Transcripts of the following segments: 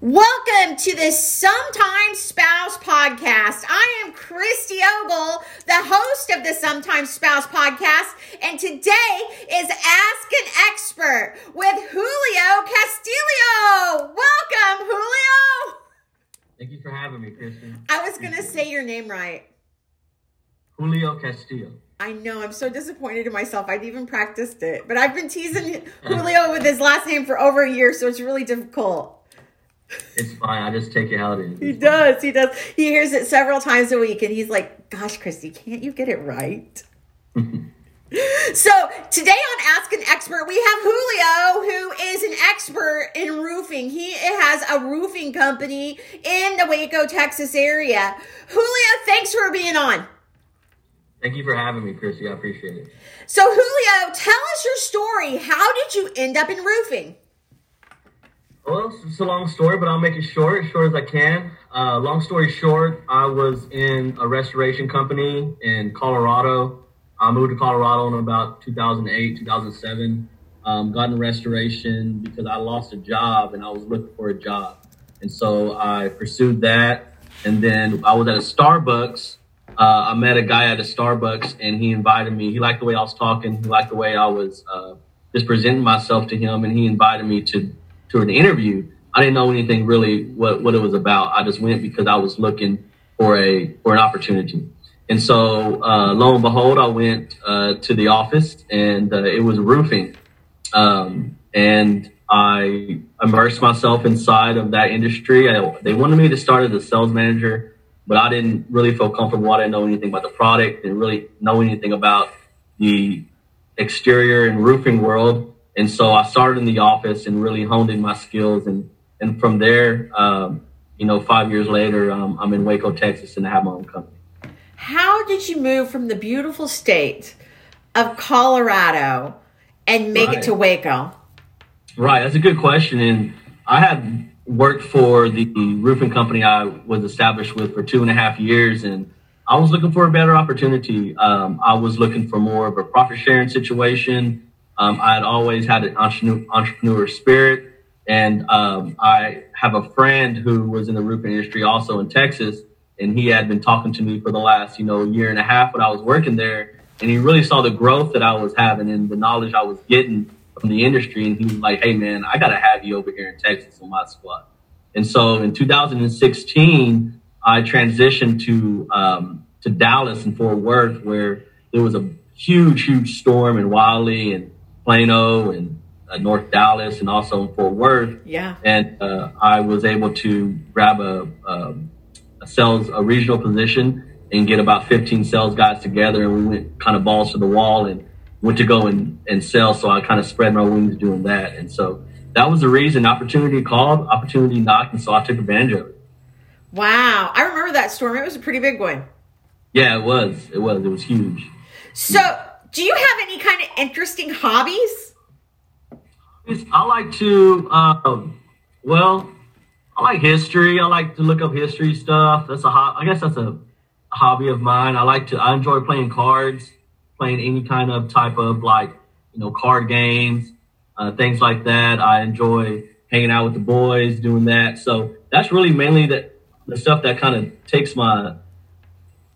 Welcome to this Sometimes Spouse podcast. I am Christy Ogle, the host of the Sometimes Spouse podcast, and today is Ask an Expert with Julio Castillo. Welcome, Julio. Thank you for having me, Christy. I was going to say your name right. Julio Castillo. I know. I'm so disappointed in myself. I've even practiced it, but I've been teasing Julio with his last name for over a year, so it's really difficult. It's fine. I just take it how it is. He does. He hears it several times a week, and he's like, gosh, Christy, can't you get it right? So today on Ask an Expert, we have Julio, who is an expert in roofing. He has a roofing company in the Waco, Texas area. Julio, thanks for being on. Thank you for having me, Christy. I appreciate it. So Julio, tell us your story. How did you end up in roofing? Well, it's a long story, but I'll make it short as I can. Long story short, I was in a restoration company in Colorado. I moved to Colorado in about 2008, 2007. Got in restoration because I lost a job and I was looking for a job. And so I pursued that. And then I was at a Starbucks. I met a guy at a Starbucks and he invited me. He liked the way I was talking. He liked the way I was just presenting myself to him. And he invited me to an interview. I didn't know anything really what it was about. I just went because I was looking for an opportunity. And so lo and behold, I went to the office and it was roofing. And I immersed myself inside of that industry. They wanted me to start as a sales manager, but I didn't really feel comfortable. I didn't know anything about the product. Didn't really know anything about the exterior and roofing world. And so I started in the office and really honed in my skills. And from there, 5 years later, I'm in Waco, Texas, and I have my own company. How did you move from the beautiful state of Colorado and make it to Waco? Right. That's a good question. And I had worked for the roofing company I was established with for 2.5 years. And I was looking for a better opportunity. I was looking for more of a profit sharing situation. I had always had an entrepreneur spirit, and I have a friend who was in the roofing industry also in Texas, and he had been talking to me for the last, year and a half when I was working there, and he really saw the growth that I was having and the knowledge I was getting from the industry, and he was like, hey, man, I got to have you over here in Texas on my squad. And so in 2016, I transitioned to Dallas and Fort Worth, where there was a huge storm in Wiley and Plano and North Dallas and also in Fort Worth. Yeah. And I was able to grab a regional position and get about 15 sales guys together. And we went kind of balls to the wall and went to go and sell. So I kind of spread my wings doing that. And so that was the reason. Opportunity called, opportunity knocked. And so I took advantage of it. Wow. I remember that storm. It was a pretty big one. Yeah, it was. It was huge. So do you have any kind of interesting hobbies? I like to, I like history. I like to look up history stuff. That's I guess that's a hobby of mine. I enjoy playing cards, playing any kind of type of card games, things like that. I enjoy hanging out with the boys, doing that. So that's really mainly the stuff that kind of takes my,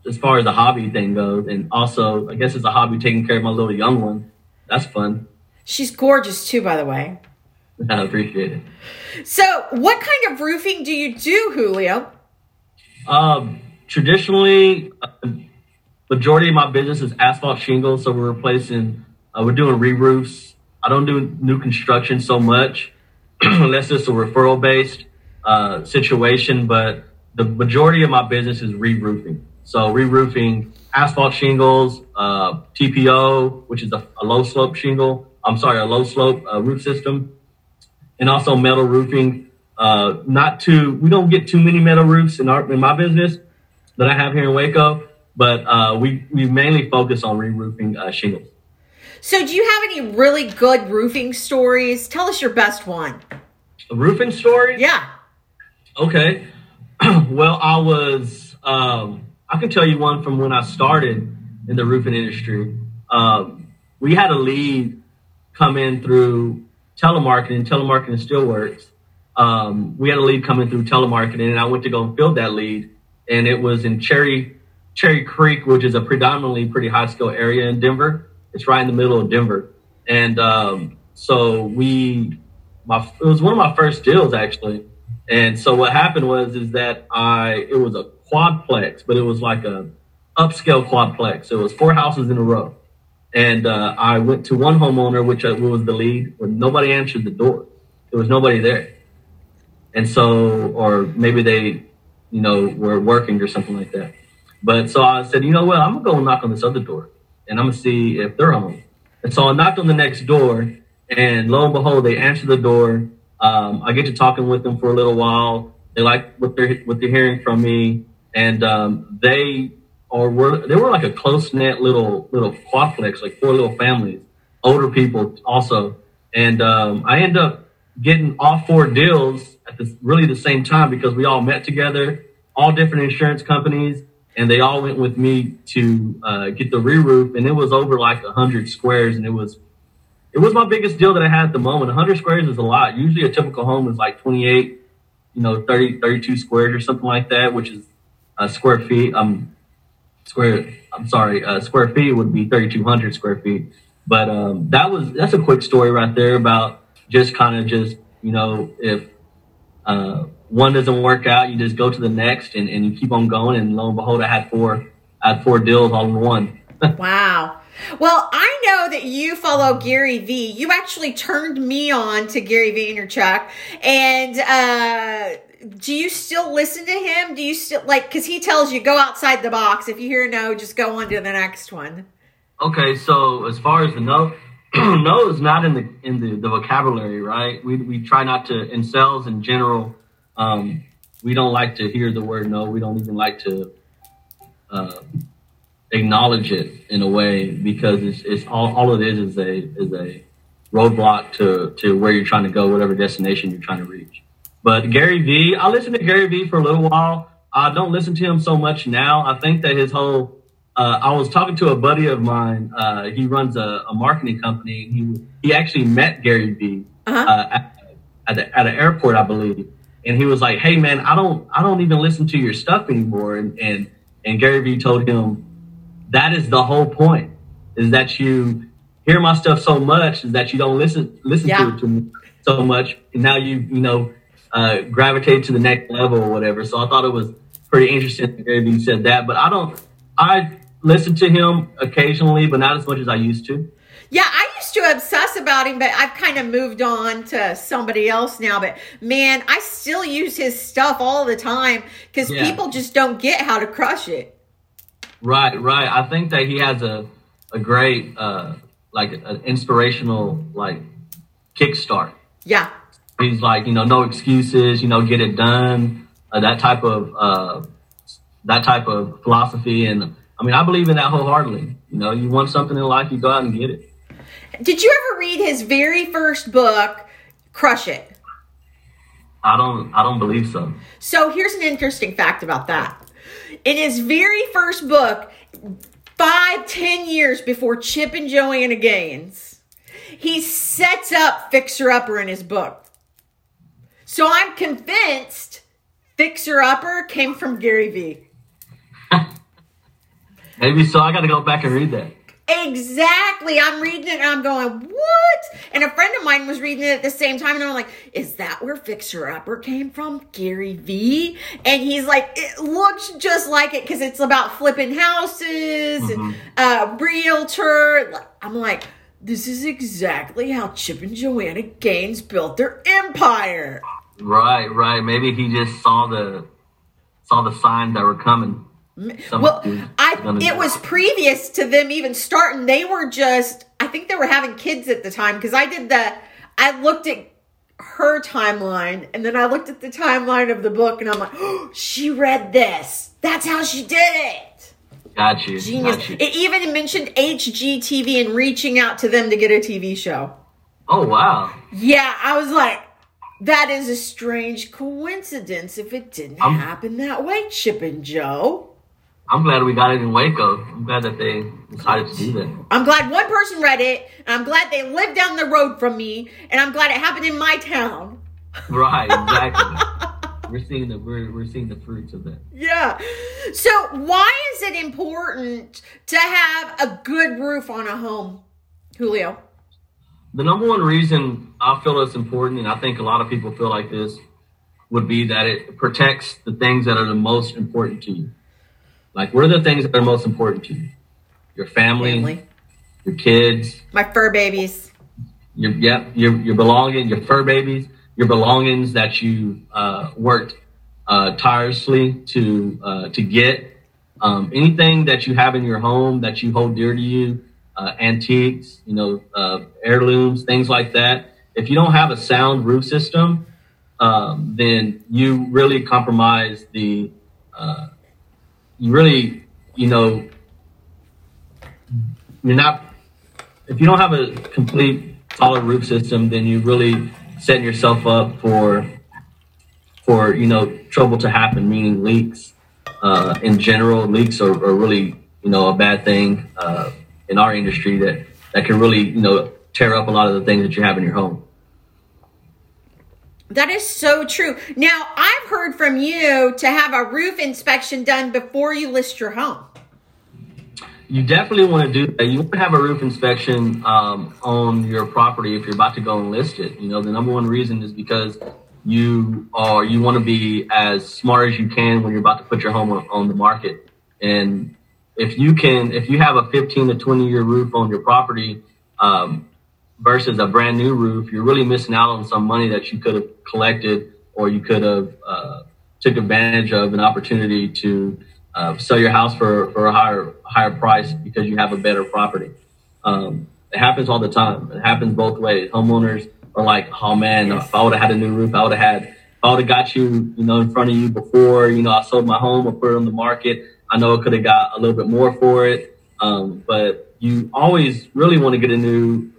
as far as the hobby thing goes. And also, I guess it's a hobby taking care of my little young one. That's fun. She's gorgeous too, by the way. I appreciate it. So what kind of roofing do you do, Julio? Traditionally, majority of my business is asphalt shingles. So we're replacing, we're doing re-roofs. I don't do new construction so much, unless it's a referral-based situation. But the majority of my business is re-roofing. So re-roofing asphalt shingles, TPO, which is a low-slope shingle. I'm sorry, a low-slope roof system. And also metal roofing. We don't get too many metal roofs in my business that I have here in Waco. But we mainly focus on re-roofing shingles. So do you have any really good roofing stories? Tell us your best one. A roofing story? Yeah. Okay. Well, I was... I can tell you one from when I started in the roofing industry. We had a lead come in through telemarketing. Telemarketing still works. We had a lead coming through telemarketing, and I went to go and field that lead. And it was in Cherry Creek, which is a predominantly pretty high skill area in Denver. It's right in the middle of Denver. And it was one of my first deals, actually. And so what happened was that it was a quadplex, but it was like a upscale quadplex. It was four houses in a row. And I went to one homeowner, which was the lead, where nobody answered the door. There was nobody there. And so, or maybe they, were working or something like that. But so I said, I'm going to go knock on this other door and I'm going to see if they're home. And so I knocked on the next door, and lo and behold, they answered the door. I get to talking with them for a little while. They like what they're hearing from me. And they were like a close-knit little quadplex, like four little families, older people also. And I end up getting all four deals at the same time, because we all met together, all different insurance companies, and they all went with me to get the re-roof. And it was over like 100 squares, and it was my biggest deal that I had at the moment. 100 squares is a lot. Usually a typical home is like 28, 30, 32 squares or something like that, which is square feet. Square feet would be 3,200 square feet. But that's a quick story right there about just kind of just, if one doesn't work out, you just go to the next and you keep on going. And lo and behold, I had four deals all in one. Wow. Well, I know that you follow Gary Vee. You actually turned me on to Gary Vaynerchuk. And, do you still listen to him? Do you still because he tells you go outside the box. If you hear no, just go on to the next one. Okay. So as far as the no, no is not in the vocabulary, right? We try not to, in sales in general. We don't like to hear the word no. We don't even like to, acknowledge it in a way, because it's all it is a roadblock to where you're trying to go, whatever destination you're trying to reach. But Gary Vee, I listened to Gary Vee for a little while. I don't listen to him so much now. I think that his whole, I was talking to a buddy of mine. He runs a marketing company. He actually met Gary Vee at an airport, I believe. And he was like, "Hey man, I don't even listen to your stuff anymore." And Gary Vee told him, "That is the whole point, is that you hear my stuff so much is that you don't listen to me so much. And now gravitate to the next level or whatever." So I thought it was pretty interesting that Gary Vee said that. But I listen to him occasionally, but not as much as I used to. Yeah, I used to obsess about him, but I've kind of moved on to somebody else now. But man, I still use his stuff all the time, because people just don't get how to crush it. Right. I think that he has a great, an inspirational, kickstart. Yeah. He's like, no excuses, get it done, that type of philosophy. And I mean, I believe in that wholeheartedly. You want something in life, you go out and get it. Did you ever read his very first book, Crush It? I don't believe so. So here's an interesting fact about that. In his very first book, 5-10 years before Chip and Joanna Gaines, he sets up Fixer Upper in his book. So I'm convinced Fixer Upper came from Gary Vee. Maybe so. I got to go back and read that. Exactly. I'm reading it and I'm going, what? And a friend of mine was reading it at the same time. And I'm like, is that where Fixer Upper came from? Gary Vee? And he's like, it looks just like it, because it's about flipping houses and realtor. I'm like, this is exactly how Chip and Joanna Gaines built their empire. Right. Maybe he just saw the signs that were coming. It was previous to them even starting. They were just, I think they were having kids at the time, because I looked at her timeline, and then I looked at the timeline of the book, and I'm like, oh, she read this. That's how she did it. Got you. Genius. Got you. It even mentioned HGTV and reaching out to them to get a TV show. Oh, wow. Yeah, I was like, that is a strange coincidence if it didn't happen that way, Chip and Joe. I'm glad we got it in Waco. I'm glad that they decided to do that. I'm glad one person read it, and I'm glad they lived down the road from me, and I'm glad it happened in my town. Right, exactly. we're seeing the fruits of that. Yeah. So why is it important to have a good roof on a home, Julio? The number one reason I feel it's important, and I think a lot of people feel like this, would be that it protects the things that are the most important to you. Like, what are the things that are most important to you? Your family. Your kids. My fur babies. Your belongings that you worked tirelessly to get. Anything that you have in your home that you hold dear to you, antiques, heirlooms, things like that. If you don't have a sound roof system, then you really compromise if you don't have a complete solid roof system, then you really setting yourself up for trouble to happen, meaning leaks. In general, leaks are really, a bad thing in our industry that can really, tear up a lot of the things that you have in your home. That is so true. Now, I've heard from you to have a roof inspection done before you list your home. You definitely want to do that. You want to have a roof inspection on your property if you're about to go and list it. The number one reason is because you want to be as smart as you can when you're about to put your home on the market. And if you have a 15 to 20 year roof on your property versus a brand new roof, you're really missing out on some money that you could have collected, or you could have took advantage of an opportunity to sell your house for a higher price because you have a better property. It happens all the time. It happens both ways. Homeowners are like, oh man, if I would have had a new roof, I would have got you, in front of you before, I sold my home or put it on the market. I know I could have got a little bit more for it. But you always really want to get an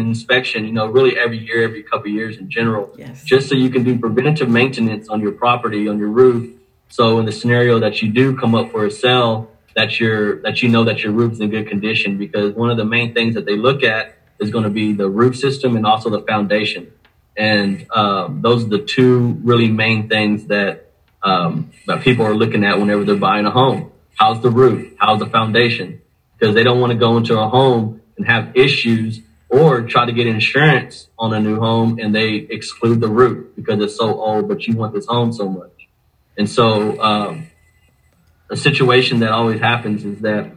inspection, really every year, every couple of years in general, yes, just so you can do preventative maintenance on your property, on your roof. So in the scenario that you do come up for a sale, that your roof's in good condition, because one of the main things that they look at is going to be the roof system and also the foundation. And those are the two really main things that people are looking at whenever they're buying a home. How's the roof? How's the foundation? Because they don't want to go into a home and have issues or try to get insurance on a new home and they exclude the roof because it's so old, but you want this home so much. And so a situation that always happens is that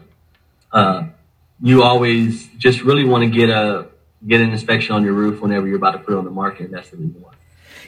you always just really want to get an inspection on your roof whenever you're about to put it on the market. And that's the reason why.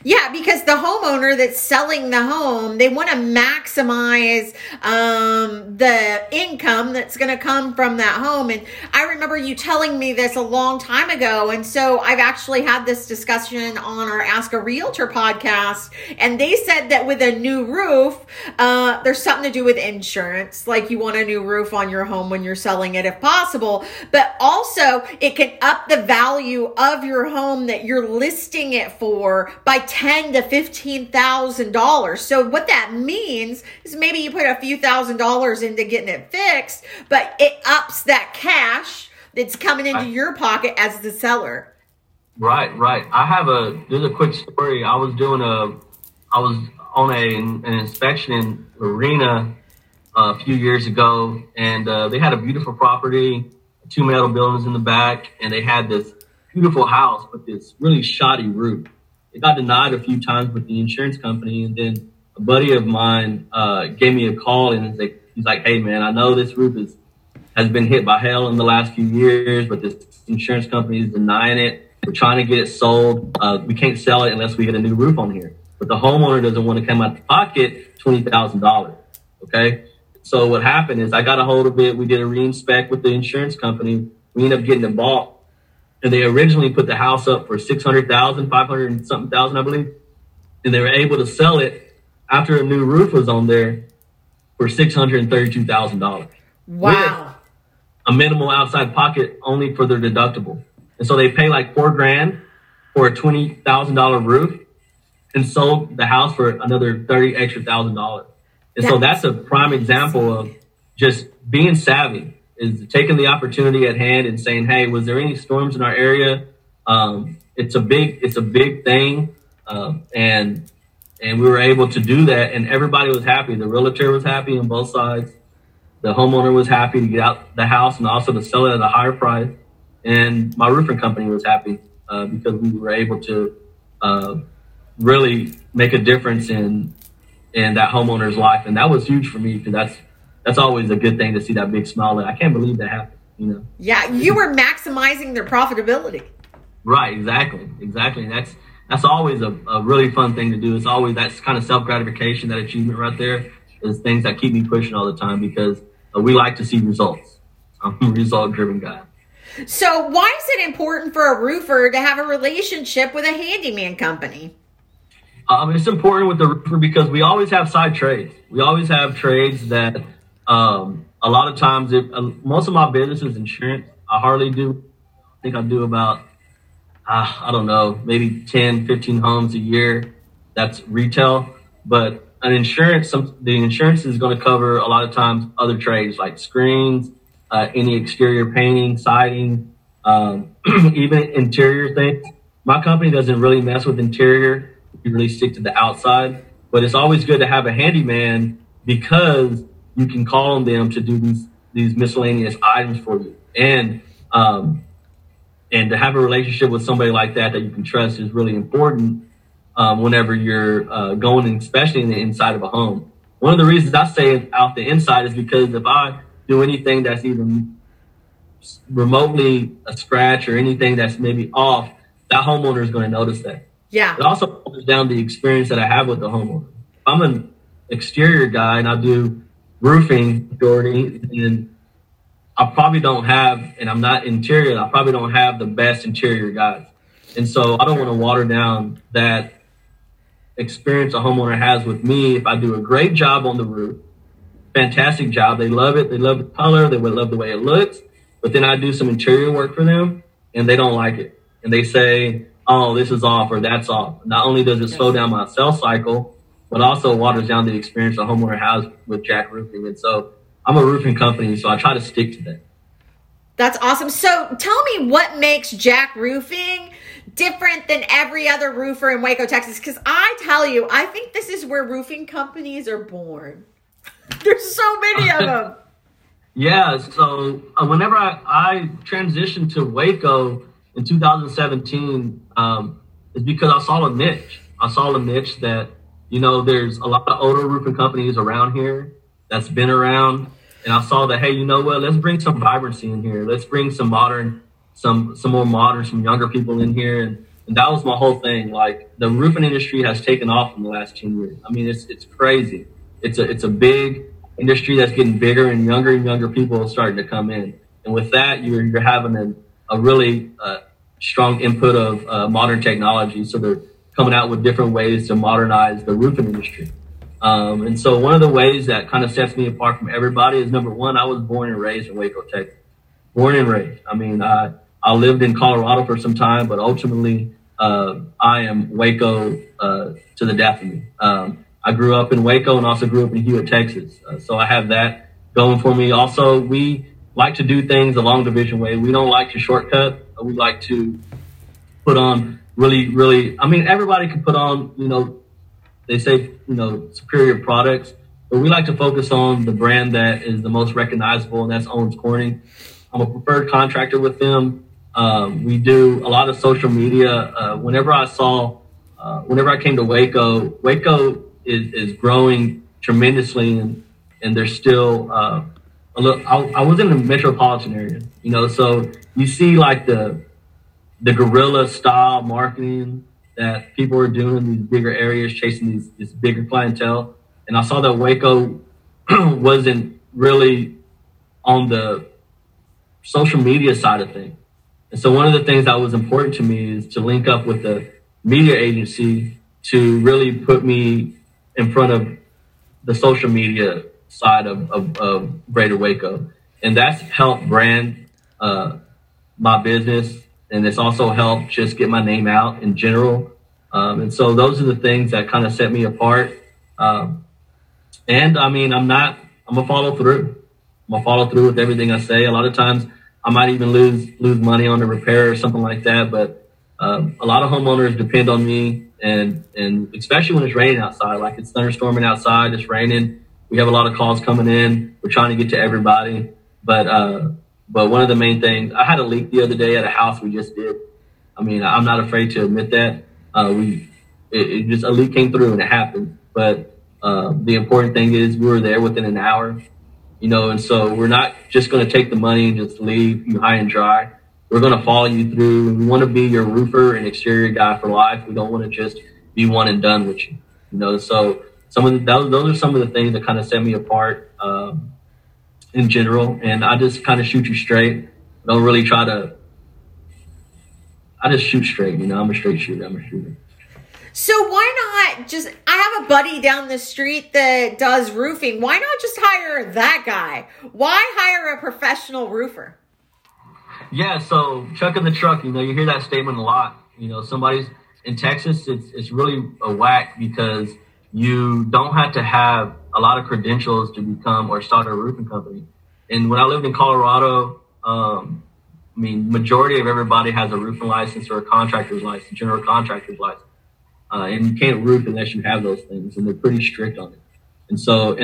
Yeah, because the homeowner that's selling the home, they want to maximize the income that's going to come from that home. And I remember you telling me this a long time ago. And so I've actually had this discussion on our Ask a Realtor podcast. And they said that with a new roof, there's something to do with insurance. Like, you want a new roof on your home when you're selling it if possible. But also, it can up the value of your home that you're listing it for by $10,000 to $15,000. So what that means is maybe you put a few thousand dollars into getting it fixed, but it ups that cash that's coming into your pocket as the seller. Right. There's a quick story. I was on an inspection in Lorena a few years ago, and they had a beautiful property, 2 metal buildings in the back, and they had this beautiful house with this really shoddy roof. It got denied a few times with the insurance company. And then a buddy of mine gave me a call, and he's like, hey, man, I know this roof has been hit by hell in the last few years, but this insurance company is denying it. We're trying to get it sold. We can't sell it unless we get a new roof on here. But the homeowner doesn't want to come out of pocket $20,000, okay? So what happened is I got a hold of it. We did a re-inspect with the insurance company. We ended up getting it bought. And they originally put the house up for $600,000, 500 and something thousand, I believe. And they were able to sell it after a new roof was on there for $632,000. Wow. With a minimal outside pocket only for their deductible. And so they pay like $4,000 for a $20,000 roof and sold the house for another $30,000 extra. And so that's a prime example of just being savvy. Is taking the opportunity at hand and saying, hey, was there any storms in our area? It's a big thing. And we were able to do that, and everybody was happy. The realtor was happy on both sides. The homeowner was happy to get out the house and also to sell it at a higher price. And my roofing company was happy because we were able to really make a difference in that homeowner's life. And that was huge for me because that's always a good thing to see that big smile. And I can't believe that happened, you know? Yeah, you were maximizing their profitability. Right, exactly. And that's always a really fun thing to do. It's always that kind of self-gratification, that achievement right there is things that keep me pushing all the time because we like to see results. I'm a result-driven guy. So why is it important for a roofer to have a relationship with a handyman company? It's important with the roofer because we always have side trades. We always have trades that a lot of times, most of my business is insurance. I hardly do. I think I do about, I don't know, maybe 10, 15 homes a year. That's retail. But an insurance, the insurance is going to cover a lot of times other trades like screens, any exterior painting, siding, even interior things. My company doesn't really mess with interior. We really stick to the outside. But it's always good to have a handyman because you can call on them to do these miscellaneous items for you. And to have a relationship with somebody like that you can trust is really important whenever you're going, especially in the inside of a home. One of the reasons I say out the inside is because if I do anything that's even remotely a scratch or anything that's maybe off, that homeowner is going to notice that. Yeah. It also comes down to the experience that I have with the homeowner. If I'm an exterior guy and I do roofing majority, and I'm not interior, I probably don't have the best interior guys. And so I don't want to water down that experience a homeowner has with me. If I do a great job on the roof, fantastic job. They love it. They love the color. They would love the way it looks. But then I do some interior work for them and they don't like it. And they say, oh, this is off or that's off. Not only does it slow down my sales cycle, but also waters down the experience a homeowner has with JAC Roofing. And so I'm a roofing company, so I try to stick to that. That's awesome. So tell me what makes JAC Roofing different than every other roofer in Waco, Texas. Because I tell you, I think this is where roofing companies are born. There's so many of them. Yeah, so whenever I transitioned to Waco in 2017, it's because I saw a niche. I saw a niche that, you know, there's a lot of older roofing companies around here that's been around. And I saw that, hey, you know what, let's bring some vibrancy in here. Let's bring some modern, some more modern, some younger people in here. And that was my whole thing. Like, the roofing industry has taken off in the last 10 years. I mean, it's crazy. It's a big industry that's getting bigger, and younger people are starting to come in. And with that, you're having a really strong input of modern technology. So they're coming out with different ways to modernize the roofing industry. And so one of the ways that kind of sets me apart from everybody is, number one, I was born and raised in Waco, Texas. Born and raised. I mean, I lived in Colorado for some time, but ultimately I am Waco to the death of me. I grew up in Waco and also grew up in Hewitt, Texas. So I have that going for me. Also, we like to do things the long division way. We don't like to shortcut. We like to put on really, I mean, everybody can put on, you know, they say, you know, superior products, but we like to focus on the brand that is the most recognizable, and that's Owens Corning. I'm a preferred contractor with them. We do a lot of social media. Whenever I came to Waco is growing tremendously, and there's still I was in the metropolitan area, you know, so you see like the guerrilla style marketing that people are doing in these bigger areas, chasing this bigger clientele. And I saw that Waco wasn't really on the social media side of things. And so one of the things that was important to me is to link up with the media agency to really put me in front of the social media side of Greater Waco. And that's helped brand my business. And it's also helped just get my name out in general. And so those are the things that kind of set me apart. And I mean, I'm a follow through. I'm a follow through with everything I say. A lot of times I might even lose money on the repair or something like that. But a lot of homeowners depend on me And especially when it's raining outside, like it's thunderstorming outside, it's raining. We have a lot of calls coming in. We're trying to get to everybody. But one of the main things, I had a leak the other day at a house we just did. I mean, I'm not afraid to admit that. It just a leak came through and it happened. But the important thing is we were there within an hour, you know, and so we're not just going to take the money and just leave you high and dry. We're going to follow you through. We want to be your roofer and exterior guy for life. We don't want to just be one and done with you, you know. So those are some of the things that kind of set me apart in general. And I just kind of shoot you straight. I just shoot straight, you know. I'm a straight shooter. So why not just, I have a buddy down the street that does roofing. Why not just hire that guy? Why hire a professional roofer? Yeah, so chuck in the truck, you know, you hear that statement a lot. You know, somebody's in Texas, it's really a whack because you don't have to have a lot of credentials to become or start a roofing company. And when I lived in Colorado, I mean, majority of everybody has a roofing license or a contractor's license, general contractor's license. And you can't roof unless you have those things, and they're pretty strict on it. And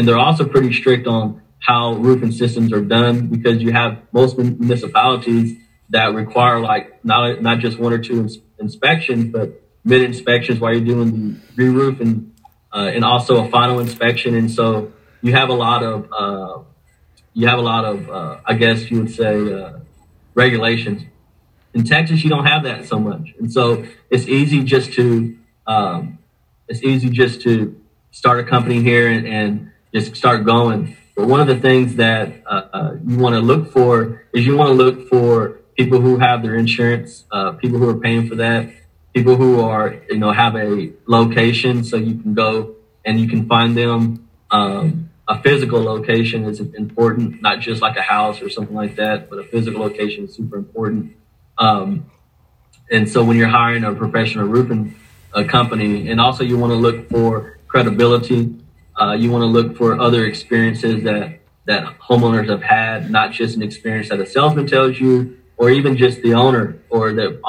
they're also pretty strict on how roofing systems are done, because you have most municipalities that require like not just one or two inspections, but mid inspections while you're doing the re-roof and also a final inspection. And so you have a lot of I guess you would say regulations. In Texas, you don't have that so much, and so it's easy just to start a company here and just start going. But one of the things that you want to look for is you want to look for people who have their insurance, people who are paying for that, people who are, you know, have a location so you can go and you can find them. A physical location is important, not just like a house or something like that, but a physical location is super important. And so when you're hiring a professional roofing company, and also you want to look for credibility. You want to look for other experiences that homeowners have had, not just an experience that a salesman tells you, or even just the owner or the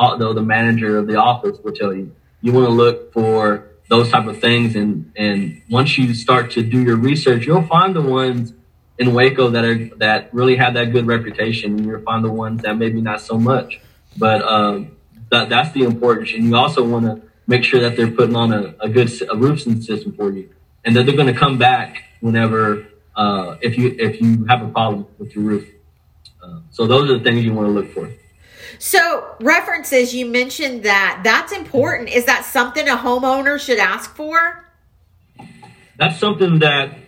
manager of the office will tell you. You want to look for those type of things. And once you start to do your research, you'll find the ones in Waco that really have that good reputation. And you'll find the ones that maybe not so much, but that's the importance. And you also want to make sure that they're putting on a good roofing system for you, and that they're going to come back whenever, if you have a problem with your roof. So those are the things you want to look for. So references, you mentioned that's important. Is that something a homeowner should ask for? That's something that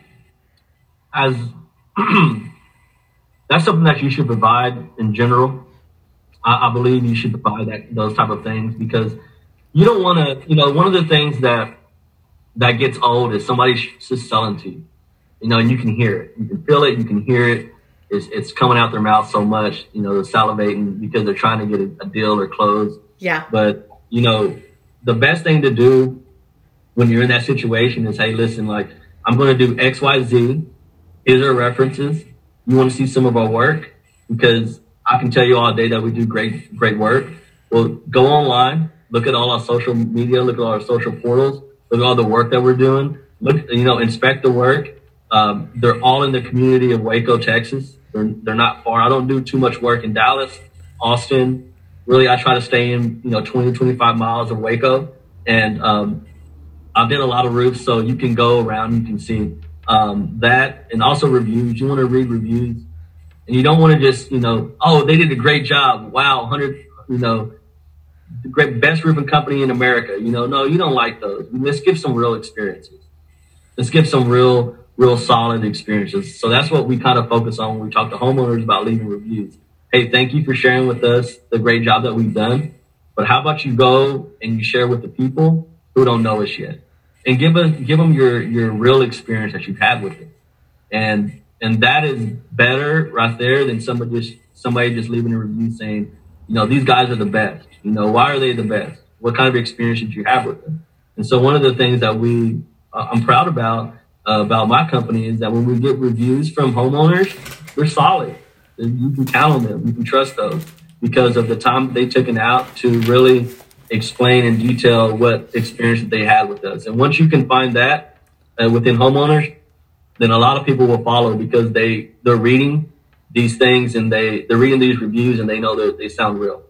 you should provide in general. I believe you should provide those type of things, because you don't want to, you know, one of the things that gets old is somebody's just selling to you, you know, and you can hear it, you can feel it, you can hear it. It's coming out their mouth so much, you know, they're salivating because they're trying to get a deal or close. Yeah. But, you know, the best thing to do when you're in that situation is, hey, listen, like, I'm going to do X, Y, Z. Here's our references. You want to see some of our work? Because I can tell you all day that we do great, great work. Well, go online, look at all our social media, look at all our social portals. Look at all the work that we're doing. Look, you know, inspect the work. They're all in the community of Waco, Texas. They're not far. I don't do too much work in Dallas, Austin. Really, I try to stay in, you know, 20, 25 miles of Waco. And I've done a lot of roofs, so you can go around. You can see that, and also reviews. You want to read reviews, and you don't want to just, you know, oh, they did a great job. Wow, 100, you know. The great best roofing company in America, you know. No, you don't like those. Let's give some real experiences. Let's give some real solid experiences. So that's what we kind of focus on when we talk to homeowners about leaving reviews. Hey, thank you for sharing with us the great job that we've done. But how about you go and you share with the people who don't know us yet, and give them your real experience that you've had with it. And that is better right there than somebody just leaving a review saying, you know, these guys are the best. You know, why are they the best? What kind of experience did you have with them? And so one of the things that I'm proud about my company is that when we get reviews from homeowners, they're solid. You can count on them. You can trust those because of the time they took out to really explain in detail what experience that they had with us. And once you can find that within homeowners, then a lot of people will follow, because they're reading these things and they're reading these reviews and they know that they sound real.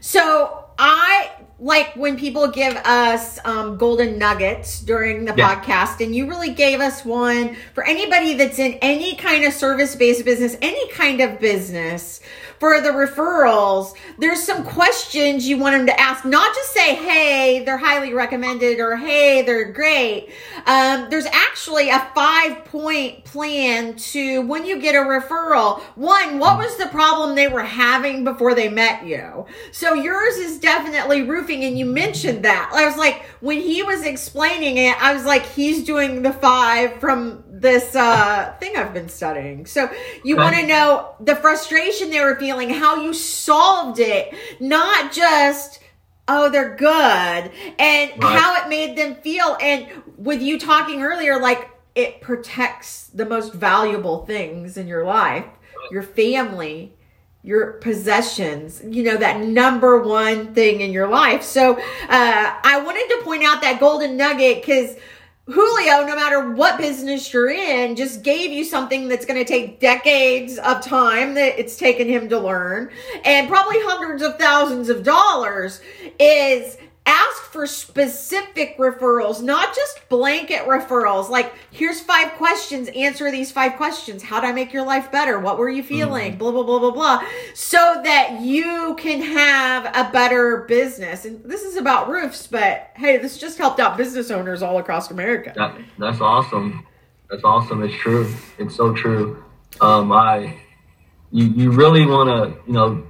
So I like when people give us golden nuggets during the podcast, and you really gave us one for anybody that's in any kind of service-based business, any kind of business. For the referrals, there's some questions you want them to ask, not just say, hey, they're highly recommended, or hey, they're great. There's actually a 5-point plan to when you get a referral. One, what was the problem they were having before they met you? So yours is definitely roofing, and you mentioned that. I was like, when he was explaining it, I was like, he's doing the 5 from this thing I've been studying. So you want to know the frustration they were feeling, how you solved it, not just, oh, they're good, and how it made them feel. And with you talking earlier, like, it protects the most valuable things in your life, your family, your possessions, you know, that number one thing in your life. So I wanted to point out that golden nugget, because Julio, no matter what business you're in, just gave you something that's going to take decades of time that it's taken him to learn, and probably hundreds of thousands of dollars, is ask for specific referrals, not just blanket referrals. Like, here's 5 questions, answer these 5 questions. How'd I make your life better? What were you feeling? Blah, blah, blah, blah, blah. So that you can have a better business. And this is about roofs, but hey, this just helped out business owners all across America. That's awesome. That's awesome. It's true. It's so true. You really want to, you know,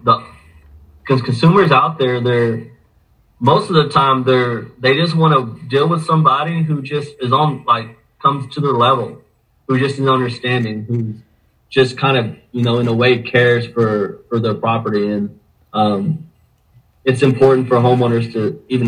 because consumers out there, most of the time, they just want to deal with somebody who just is comes to their level, who just is understanding, who just kind of, you know, in a way cares for their property. And it's important for homeowners to a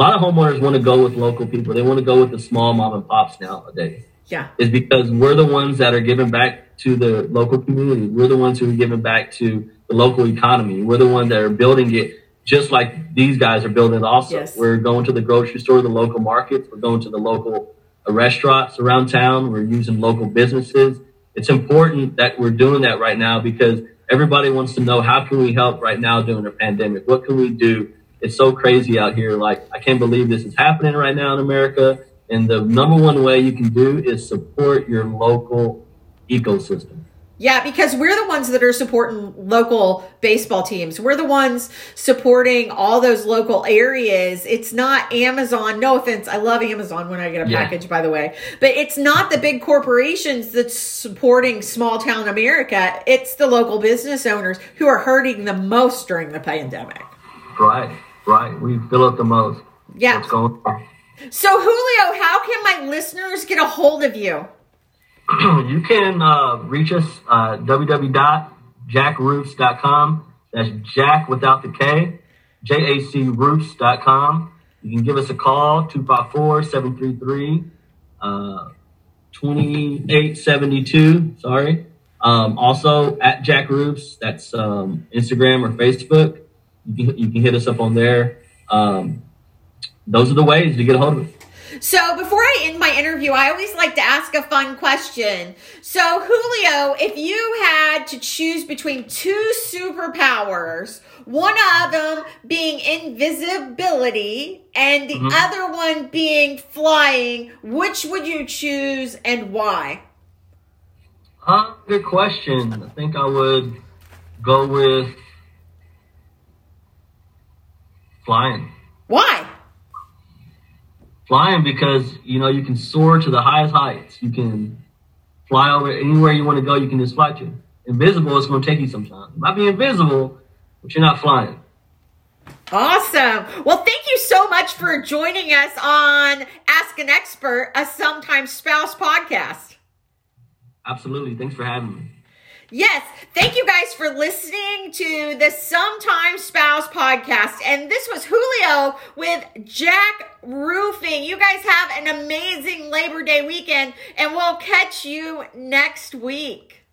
lot of homeowners want to go with local people. They want to go with the small mom and pops nowadays. Yeah. It's because we're the ones that are giving back to the local community. We're the ones who are giving back to the local economy. We're the ones that are building it. Just like these guys are building also. Yes. We're going to the grocery store, the local markets. We're going to the local restaurants around town. We're using local businesses. It's important that we're doing that right now, because everybody wants to know, how can we help right now during the pandemic? What can we do? It's so crazy out here. Like, I can't believe this is happening right now in America. And the number one way you can do is support your local ecosystem. Yeah, because we're the ones that are supporting local baseball teams. We're the ones supporting all those local areas. It's not Amazon. No offense. I love Amazon when I get a package, by the way. But it's not the big corporations that's supporting small town America. It's the local business owners who are hurting the most during the pandemic. Right. We feel it the most. Yeah. What's going on? So, Julio, how can my listeners get a hold of you? You can reach us www.jacroofs.com. That's Jack without the K, jacroofs.com. You can give us a call, 254-733-2872. Sorry. Also at Jack Roofs, that's Instagram or Facebook. You can hit us up on there. Those are the ways to get a hold of us. So before I end my interview, I always like to ask a fun question. So Julio, if you had to choose between 2 superpowers, one of them being invisibility and the other one being flying, which would you choose and why? Good question. I think I would go with flying. Why? Flying, because, you know, you can soar to the highest heights. You can fly over anywhere you want to go. You can just fly to. Invisible, it's going to take you some time. You might be invisible, but you're not flying. Awesome. Well, thank you so much for joining us on Ask an Expert, a Sometimes Spouse podcast. Absolutely. Thanks for having me. Yes. Thank you guys for listening to the Sometimes Spouse podcast. And this was Julio with JAC Roofing. You guys have an amazing Labor Day weekend, and we'll catch you next week.